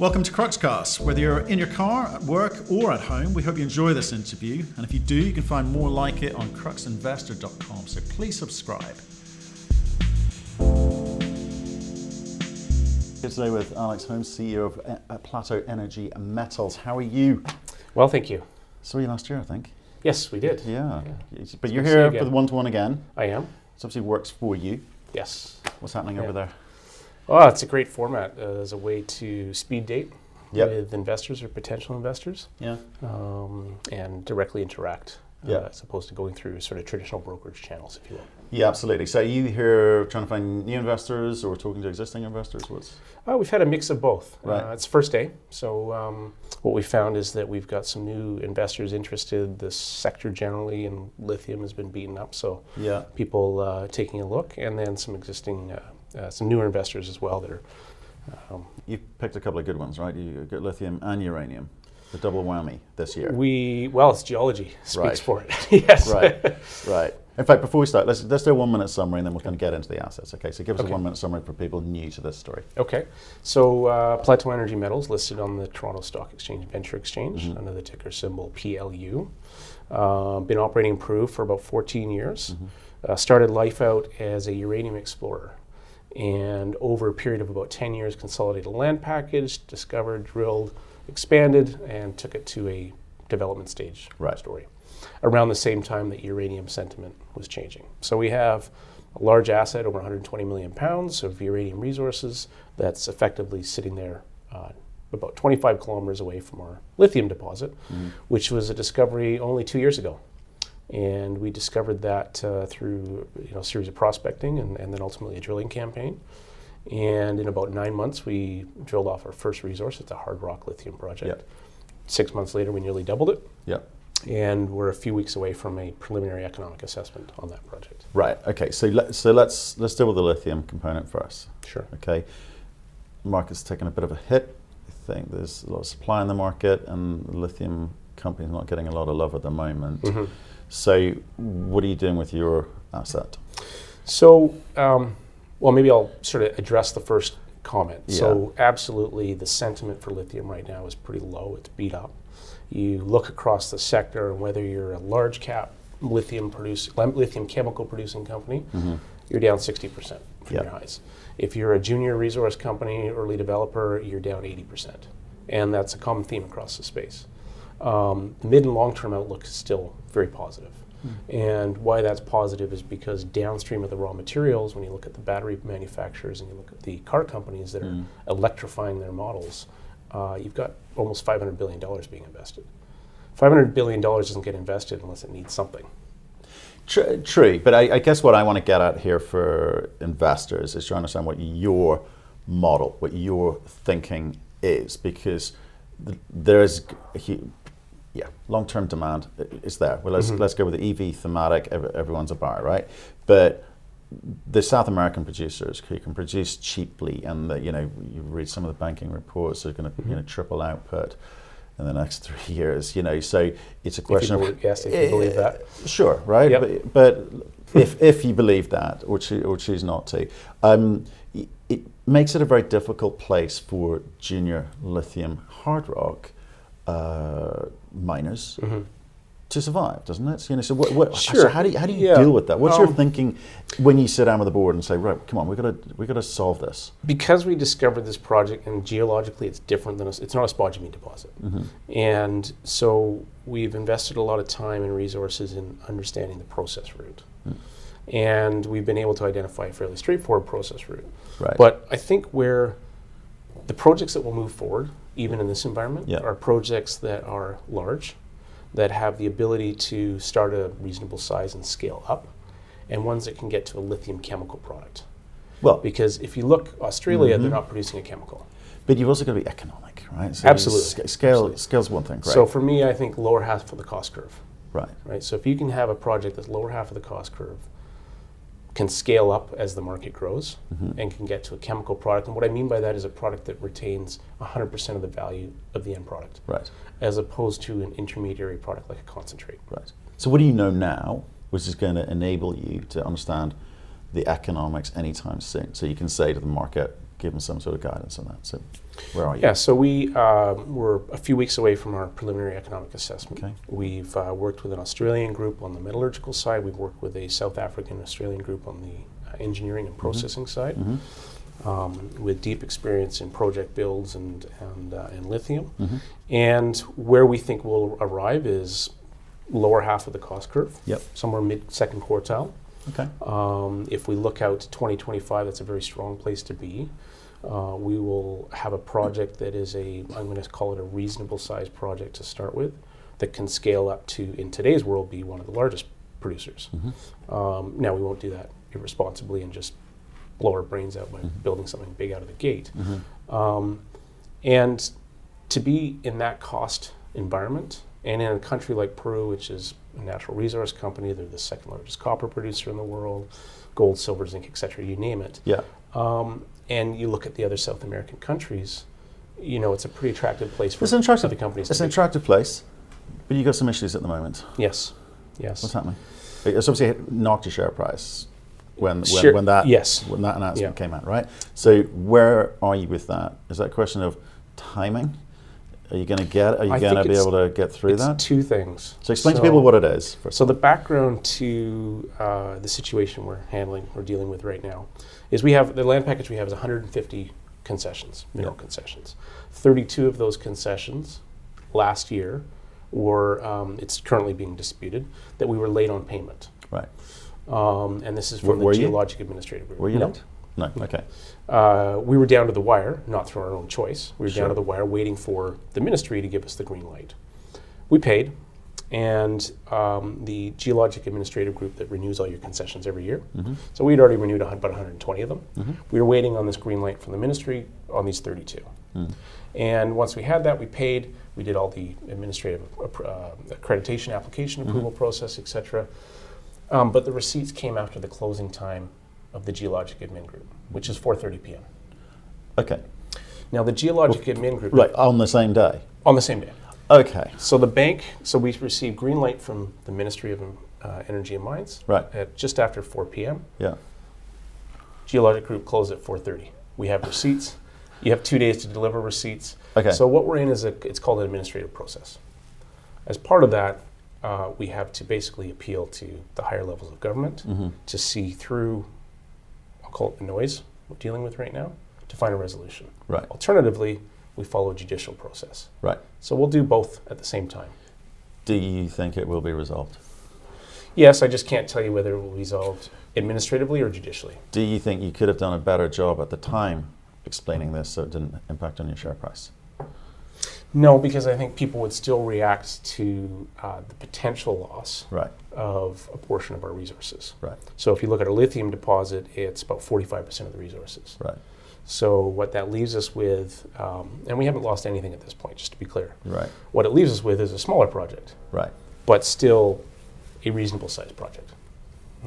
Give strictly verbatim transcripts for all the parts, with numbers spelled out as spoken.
Welcome to Cruxcast. Whether you're in your car, at work, or at home, we hope you enjoy this interview. And if you do, you can find more like it on crux investor dot com, so please subscribe. Here today with Alex Holmes, C E O of Plateau Energy Metals. How are you? Well, thank you. Saw you last year, I think. Yes, we did. Yeah. yeah. But you're here for the one-to-one again. I am. It obviously works for you. Yes. What's happening yeah. over there? Oh, it's a great format uh, as a way to speed date yep. with investors or potential investors yeah. um, and directly interact uh, yep. as opposed to going through sort of traditional brokerage channels, if you will. Yeah, absolutely. So are you here trying to find new investors or talking to existing investors? What's uh, we've had a mix of both. Right. Uh, it's first day. So um, what we found is that we've got some new investors interested. The sector generally and lithium has been beaten up. So yeah. people uh, taking a look, and then some existing uh, Uh, some newer investors as well that are... Um, you picked a couple of good ones, right? You got lithium and uranium, the double whammy this year. We, well, it's geology speaks right. for it, yes. Right, right. In fact, before we start, let's, let's do a one-minute summary and then we'll kind of get into the assets, okay? So give us okay. a one-minute summary for people new to this story. Okay, so uh, Plateau Energy Metals listed on the Toronto Stock Exchange Venture Exchange mm-hmm. under the ticker symbol P L U. Uh, been operating in Peru for about fourteen years. Mm-hmm. uh, started life out as a uranium explorer, and over a period of about ten years consolidated a land package, discovered, drilled, expanded, and took it to a development stage right. story. Around the same time that uranium sentiment was changing. So we have a large asset, over one hundred twenty million pounds of uranium resources, that's effectively sitting there uh, about twenty-five kilometers away from our lithium deposit, mm-hmm. which was a discovery only two years ago. And we discovered that uh, through you know, a series of prospecting and, and then ultimately a drilling campaign. And in about nine months, we drilled off our first resource. It's a hard rock lithium project. Yep. Six months later, we nearly doubled it. Yep. And we're a few weeks away from a preliminary economic assessment on that project. Right. Okay. So let, so let's let's deal with the lithium component first. Sure. Okay. The market's taken a bit of a hit. I think there's a lot of supply in the market, and the lithium company's not getting a lot of love at the moment. Mm-hmm. So what are you doing with your asset? So, um, well, maybe I'll sort of address the first comment. Yeah. So absolutely the sentiment for lithium right now is pretty low. It's beat up. You look across the sector, and whether you're a large cap lithium produce, lithium chemical producing company, mm-hmm. you're down sixty percent from yep. your highs. If you're a junior resource company, early developer, you're down eighty percent. And that's a common theme across the space. Um, the mid and long-term outlook is still very positive. Mm. And why that's positive is because downstream of the raw materials, when you look at the battery manufacturers and you look at the car companies that mm. are electrifying their models, uh, you've got almost five hundred billion dollars being invested. five hundred billion dollars doesn't get invested unless it needs something. True, true. But I, I guess what I want to get at here for investors is to understand what your model, what your thinking is, because th there is a huge... Yeah, long-term demand is there. Well, let's, mm-hmm. let's go with the E V thematic, everyone's a buyer, right? But the South American producers who can produce cheaply, and the, you know, you read some of the banking reports, they're gonna mm-hmm. you know, triple output in the next three years, you know, so it's a question if you believe, of- Yes, if you believe that. Sure, right? Yep. But, but if, if you believe that, or, choo or choose not to, um, it makes it a very difficult place for junior lithium hard rock Uh, miners mm-hmm. to survive, doesn't it? So, you know, so what, what, sure. so how do you, how do you yeah. deal with that? What's um, your thinking when you sit down with the board and say, right, come on, we gotta we gotta solve this? Because we discovered this project, and geologically, it's different than a, it's not a spodumene deposit, mm-hmm. and so we've invested a lot of time and resources in understanding the process route, mm. and we've been able to identify a fairly straightforward process route. Right. But I think where the projects that will move forward, even in this environment, yeah. are projects that are large, that have the ability to start a reasonable size and scale up, and ones that can get to a lithium chemical product. Well, because if you look, Australia, mm-hmm. they're not producing a chemical. But you've also got to be economic, right? So Absolutely. Scale, scale's one thing, right? So for me, I think lower half of the cost curve. Right. Right. So if you can have a project that's lower half of the cost curve, can scale up as the market grows mm-hmm. and can get to a chemical product. And what I mean by that is a product that retains one hundred percent of the value of the end product, right? As opposed to an intermediary product like a concentrate. Right. So what do you know now, which is going to enable you to understand the economics anytime soon? So you can say to the market, give them some sort of guidance on that. So where are you? Yeah, so we, uh, we're a few weeks away from our preliminary economic assessment. Okay. We've uh, worked with an Australian group on the metallurgical side. We've worked with a South African Australian group on the uh, engineering and processing mm-hmm. side. Mm-hmm. Um, with deep experience in project builds and, and, uh, and lithium. Mm-hmm. And where we think we'll arrive is lower half of the cost curve, yep. somewhere mid-second quartile. Okay. Um, if we look out to twenty twenty-five, that's a very strong place to be. Uh, we will have a project that is a, I'm going to call it a reasonable size project to start with, that can scale up to, in today's world, be one of the largest producers. Mm-hmm. um, now, we won't do that irresponsibly and just blow our brains out by mm-hmm. building something big out of the gate. Mm-hmm. um, and to be in that cost environment, and in a country like Peru, which is a natural resource company, they're the second largest copper producer in the world, gold, silver, zinc, et cetera, you name it. Yeah. Um, and you look at the other South American countries, you know, it's a pretty attractive place for the companies. It's an attractive place, but you've got some issues at the moment. Yes, yes. What's happening? It's obviously knocked your share price. When, when, sure. when, that, yes. when that announcement yeah. came out, right? So where are you with that? Is that a question of timing? Are you going to get, are you going to be able to get through it's that? It's two things. So explain so, to people what it is. First. So the background to uh, the situation we're handling, we're dealing with right now, is we have, the land package we have is one hundred fifty concessions, mineral yeah. concessions. thirty-two of those concessions last year were, um, it's currently being disputed, that we were late on payment. Right. Um, and this is from were the you? Geologic Administrative Group. Were you not? No. no, okay. Uh, we were down to the wire, not through our own choice. We were sure. down to the wire waiting for the ministry to give us the green light. We paid, and um, the Geologic Administrative Group that renews all your concessions every year. Mm-hmm. So we'd already renewed about one hundred twenty of them. Mm-hmm. We were waiting on this green light from the ministry on these thirty-two. Mm. And once we had that, we paid, we did all the administrative uh, accreditation application mm-hmm. approval process, et cetera. Um, but the receipts came after the closing time of the Geologic Admin Group, which is four thirty p m Okay. Now the Geologic well, Admin Group... Right, on the same day? On the same day. Okay. So the bank, so we received green light from the Ministry of uh, Energy and Mines right. at just after four p m Yeah. Geologic Group closed at four thirty. We have receipts. You have two days to deliver receipts. Okay. So what we're in is, a, it's called an administrative process. As part of that, Uh, we have to basically appeal to the higher levels of government mm-hmm. to see through, I'll call it the noise we're dealing with right now, to find a resolution. Right. Alternatively, we follow a judicial process. Right. So we'll do both at the same time. Do you think it will be resolved? Yes, I just can't tell you whether it will be resolved administratively or judicially. Do you think you could have done a better job at the time explaining this so it didn't impact on your share price? No, because I think people would still react to uh, the potential loss right. of a portion of our resources. Right. So if you look at our lithium deposit, it's about forty-five percent of the resources. Right. So what that leaves us with, um, and we haven't lost anything at this point, just to be clear. Right. What it leaves us with is a smaller project. Right. But still a reasonable sized project.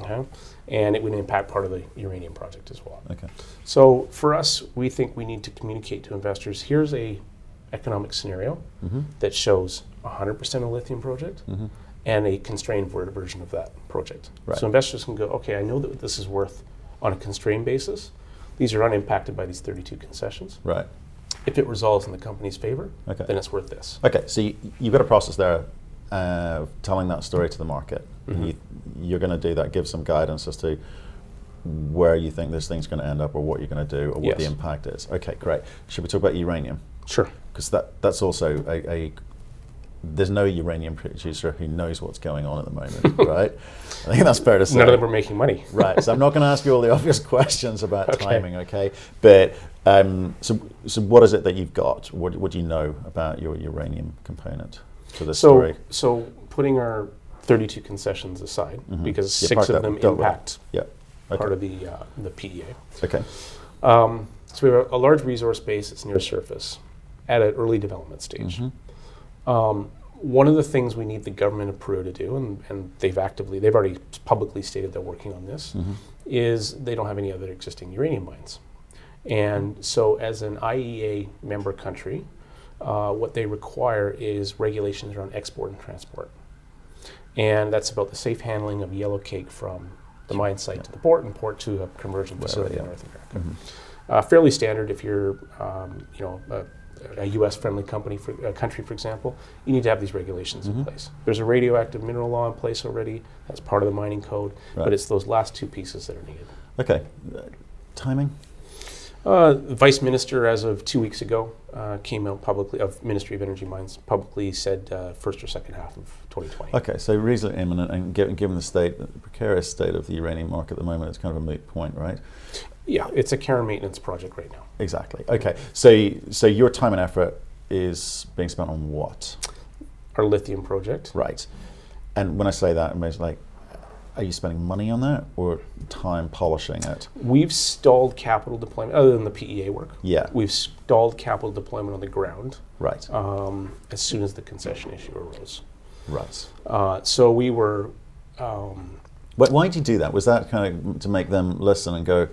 Okay? And it would impact part of the uranium project as well. Okay. So for us, we think we need to communicate to investors, here's a economic scenario mm-hmm. that shows one hundred percent of lithium project mm-hmm. and a constrained version of that project. Right. So investors can go, okay, I know that this is worth on a constrained basis. These are unimpacted by these thirty-two concessions. Right. If it resolves in the company's favor, okay. then it's worth this. Okay, so you, you've got a process there uh, telling that story to the market. Mm-hmm. You, you're going to do that, give some guidance as to where you think this thing's going to end up or what you're going to do or yes. what the impact is. Okay, great. Should we talk about uranium? Sure. Because that, that's also a, a, there's no uranium producer who knows what's going on at the moment, right? I think that's fair to say. None of them are making money. Right, so I'm not going to ask you all the obvious questions about okay. timing, okay? But, um, so, so what is it that you've got? What, what do you know about your uranium component to this so, story? So putting our thirty-two concessions aside, mm-hmm. because yeah, six of them impact yeah. okay. part of the, uh, the P E A. Okay. Um, so we have a large resource base that's near surface. At an early development stage. Mm-hmm. um, one of the things we need the government of Peru to do, and, and they've actively, they've already publicly stated they're working on this, mm-hmm. is they don't have any other existing uranium mines. And so as an I A E A member country, uh, what they require is regulations around export and transport. And that's about the safe handling of yellow cake from the mine site yeah. to the port and port to a conversion facility yeah. in North America. Mm-hmm. uh, fairly standard if you're, um, you know, a, a U S-friendly company, for a country, for example, you need to have these regulations mm-hmm. in place. There's a radioactive mineral law in place already. That's part of the mining code, right. but it's those last two pieces that are needed. Okay, uh, timing? Uh, the Vice Minister, as of two weeks ago, uh, came out publicly, of Ministry of Energy and Mines, publicly said uh, first or second half of twenty twenty. Okay, so reasonably imminent, and given, given the state, the precarious state of the uranium market at the moment, it's kind of a moot point, right? Yeah, it's a care and maintenance project right now. Exactly, okay. So, so your time and effort is being spent on what? Our lithium project. Right, and when I say that, I'm like, are you spending money on that or time polishing it? We've stalled capital deployment, other than the P E A work. Yeah. We've stalled capital deployment on the ground. Right. Um, as soon as the concession issue arose. Right. Uh, so we were... Um, but why did you do that? Was that kind of to make them listen and go,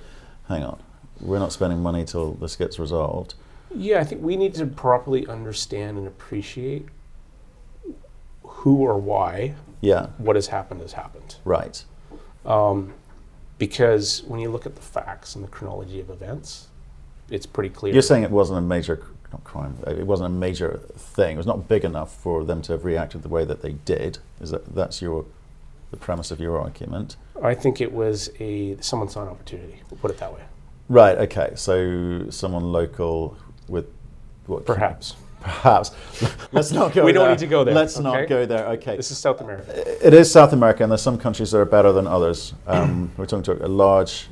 hang on, we're not spending money till this gets resolved? Yeah, I think we need to properly understand and appreciate who or why yeah. what has happened has happened. Right. Um, because when you look at the facts and the chronology of events, it's pretty clear. You're saying it wasn't a major not crime, it wasn't a major thing. It was not big enough for them to have reacted the way that they did. Is that that's your the premise of your argument? I think it was a someone saw an opportunity, we'll put it that way. Right, okay. So someone local with what perhaps. Perhaps. Let's not go we there. We don't need to go there. Let's okay. not go there. Okay. This is South America. It is South America, and there's some countries that are better than others. Um, we're talking to a large,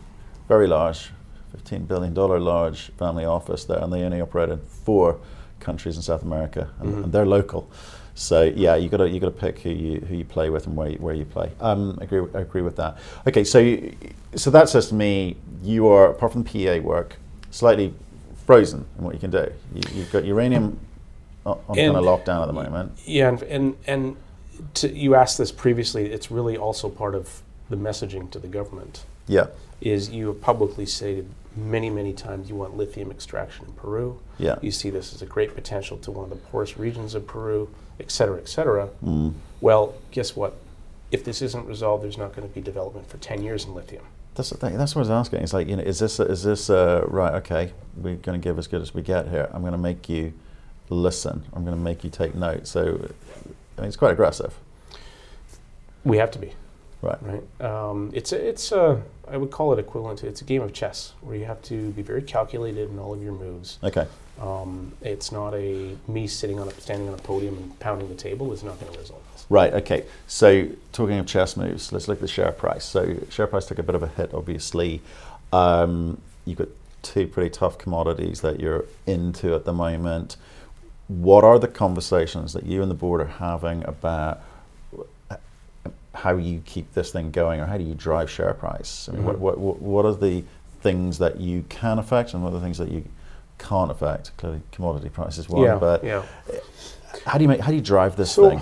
very large, fifteen billion dollar large family office there, and they only operate in four countries in South America, and, mm-hmm. and they're local. So yeah, you gotta you gotta pick who you who you play with and where you, where you play. Um, agree agree with that. Okay, so you, so that says to me you are, apart from the P E A work, slightly frozen in what you can do. You, you've got uranium. On kind of lockdown at the moment. Yeah, and and, and to, you asked this previously, it's really also part of the messaging to the government. Yeah. Is you have publicly stated many, many times you want lithium extraction in Peru. Yeah. You see this as a great potential to one of the poorest regions of Peru, et cetera, et cetera. Mm. Well, guess what? If this isn't resolved, there's not going to be development for ten years in lithium. That's the thing. That's what I was asking. It's like, you know, is this, is this uh, right, okay, we're going to give as good as we get here. I'm going to make you... listen, I'm going to make you take note. So, I mean, it's quite aggressive. We have to be, right? Right. Um, it's a, it's a, I would call it equivalent to, it's a game of chess where you have to be very calculated in all of your moves. Okay. Um, it's not a me sitting on a standing on a podium and pounding the table is not going to resolve this. Right. Okay. So, talking of chess moves, let's look at the share price. So, share price took a bit of a hit, obviously. Um, you've got two pretty tough commodities that you're into at the moment. What are the conversations that you and the board are having about how you keep this thing going, or how do you drive share price? I mean, mm-hmm. what, what, what are the things that you can affect and what are the things that you can't affect? Clearly commodity price is one, yeah, but yeah. how do you make, how do you drive this so, thing?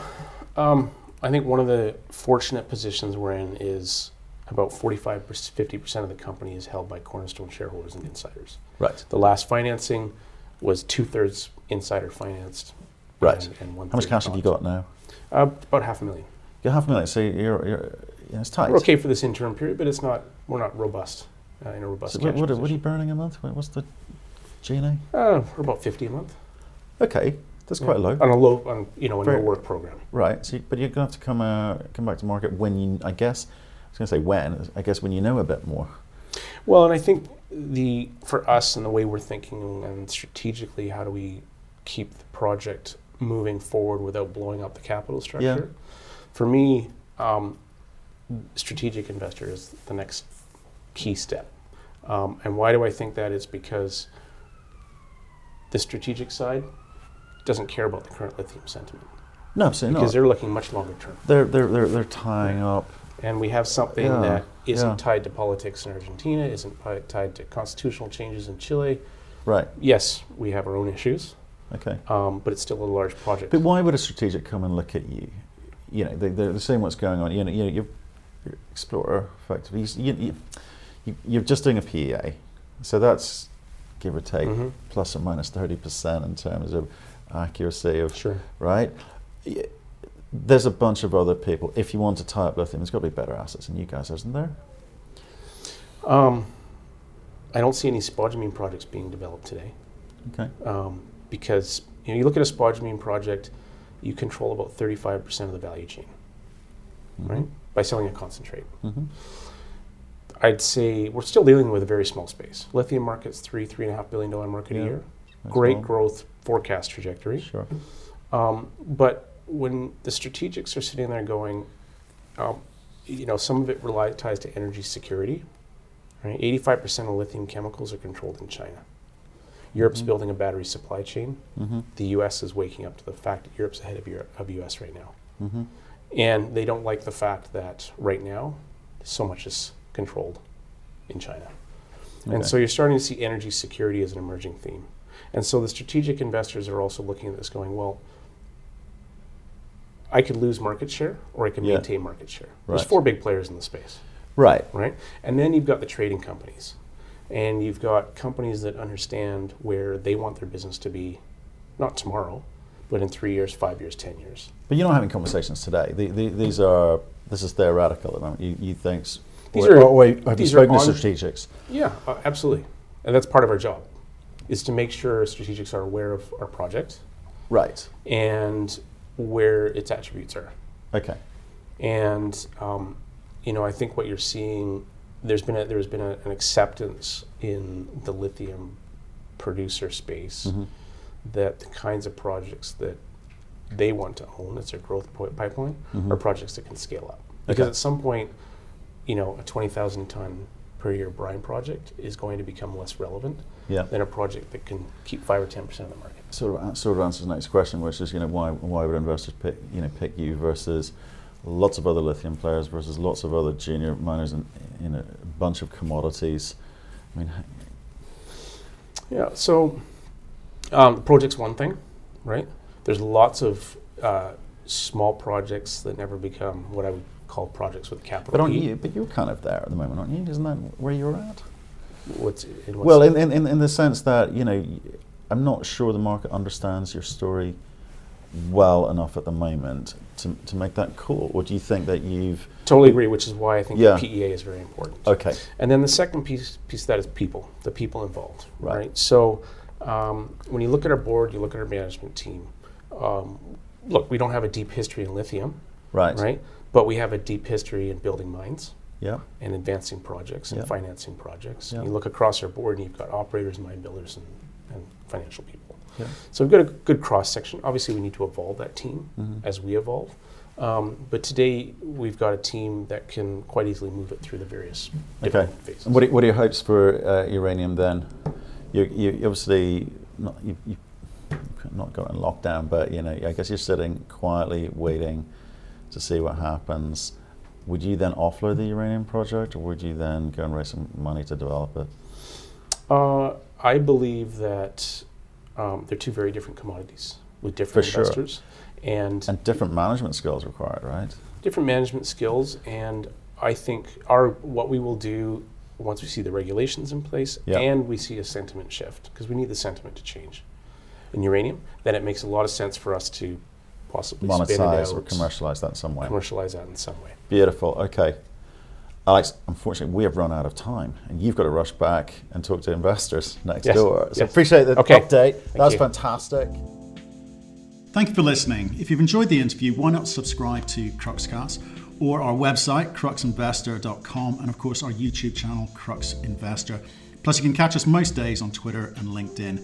Um, I think one of the fortunate positions we're in is about forty-five to fifty percent of the company is held by cornerstone shareholders and insiders. Right. The last financing was two-thirds insider financed. Right. And, and one How much cash have you got now? Uh, about half a million. You got half a million, so you're, you're, yeah, it's tight. We're okay for this interim period, but it's not, we're not robust uh, in a robust so cash what, what, what are you burning a month? What's the G and A? Uh, we're about fifty a month. Okay, that's yeah. quite low. On a low, on, you know, a no work program. Right, so you, but you're gonna have to come, uh, come back to market when you, I guess, I was gonna say when, I guess when you know a bit more. Well, and I think the for us and the way we're thinking and strategically, how do we keep the project moving forward without blowing up the capital structure? Yeah. For me, um, strategic investor is the next key step. Um, and why do I think that is? Because the strategic side doesn't care about the current lithium sentiment. No, absolutely not. Because they're looking much longer term. They're they're they're, they're tying right. up. And we have something yeah, that isn't yeah. tied to politics in Argentina, isn't tied to constitutional changes in Chile. Right. Yes, we have our own issues. Okay. Um, but it's still a large project. But why would a strategic come and look at you? You know, they, they're seeing what's going on. You know, you know, you're an explorer, effectively. You, you, you, you're just doing a P E A, so that's give or take mm-hmm. plus or minus thirty percent in terms of accuracy of sure. right. There's a bunch of other people. If you want to tie up lithium, there's got to be better assets than you guys, isn't there? Um, I don't see any spodumene projects being developed today. Okay. Um, because you know, you look at a spodumene project, you control about thirty-five percent of the value chain, mm-hmm. right? By selling a concentrate. Mm-hmm. I'd say we're still dealing with a very small space. Lithium market's three, three and a half billion dollar market yeah. a year. That's Great well. growth forecast trajectory. Sure. Um, but when the strategics are sitting there going, um, you know, some of it relies ties to energy security, right? eighty-five percent of lithium chemicals are controlled in China. Europe's mm-hmm. building a battery supply chain. Mm-hmm. The U S is waking up to the fact that Europe's ahead of Europe, of U S right now. Mm-hmm. And they don't like the fact that right now, so much is controlled in China. Okay. And so you're starting to see energy security as an emerging theme. And so the strategic investors are also looking at this going, well, I could lose market share or I could yeah. maintain market share. Right. There's four big players in the space. Right. Right. And then you've got the trading companies. And you've got companies that understand where they want their business to be, not tomorrow, but in three years, five years, ten years. But you're not having conversations today. The, the, these are, this is theoretical at the moment. You, you think, these or, are, or wait, have these you spoken are on, to strategics? Yeah, uh, absolutely. And that's part of our job, is to make sure strategics are aware of our project. Right. And where its attributes are. Okay. And, um, you know, I think what you're seeing There's been a, there's been a, an acceptance in the lithium producer space mm-hmm. that the kinds of projects that they want to own as their growth pipeline mm-hmm. are projects that can scale up. Because okay. at some point, you know, a twenty thousand ton per year brine project is going to become less relevant yeah. than a project that can keep five or ten percent of the market. Sort of sort of answers the next question, which is you know why why would investors pick you know pick you versus lots of other lithium players versus lots of other junior miners and you know, a bunch of commodities. I mean, yeah. So, um, the project's one thing, right? There's lots of uh, small projects that never become what I would call projects with capital. But aren't you? But you're kind of there at the moment, aren't you? Isn't that where you're at? What's in what well, in, in in the sense that you know, I'm not sure the market understands your story well enough at the moment to, to make that call, or do you think that you've... Totally agree, which is why I think yeah. the P E A is very important. Okay. And then the second piece, piece of that is people, the people involved, right? right? So um, when you look at our board, you look at our management team, um, look, we don't have a deep history in lithium, right? right? But we have a deep history in building mines yeah. and advancing projects and yeah. financing projects. Yeah. You look across our board and you've got operators, mine builders, and, and financial people. Yeah. So we've got a good cross-section. Obviously, we need to evolve that team mm-hmm. as we evolve. Um, but today, we've got a team that can quite easily move it through the various different okay. phases. And what are, what are your hopes for uh, uranium then? You, you obviously not, you, you've not got in lockdown, but you know, I guess you're sitting quietly waiting to see what happens. Would you then offload the uranium project, or would you then go and raise some money to develop it? Uh, I believe that. Um, they're two very different commodities with different For investors. Sure. And, and different management skills required, right? Different management skills, and I think our what we will do once we see the regulations in place yep. and we see a sentiment shift, because we need the sentiment to change. In uranium, then it makes a lot of sense for us to possibly monetize spin it out, or commercialize that in some way. Commercialize that in some way. Beautiful, okay. Alex, unfortunately, we have run out of time, and you've got to rush back and talk to investors next yes, door. So yes. appreciate the okay. update. Thank that was you. fantastic. Thank you for listening. If you've enjoyed the interview, why not subscribe to Cruxcast or our website, crux investor dot com, and of course our YouTube channel, CruxInvestor. Plus, you can catch us most days on Twitter and LinkedIn.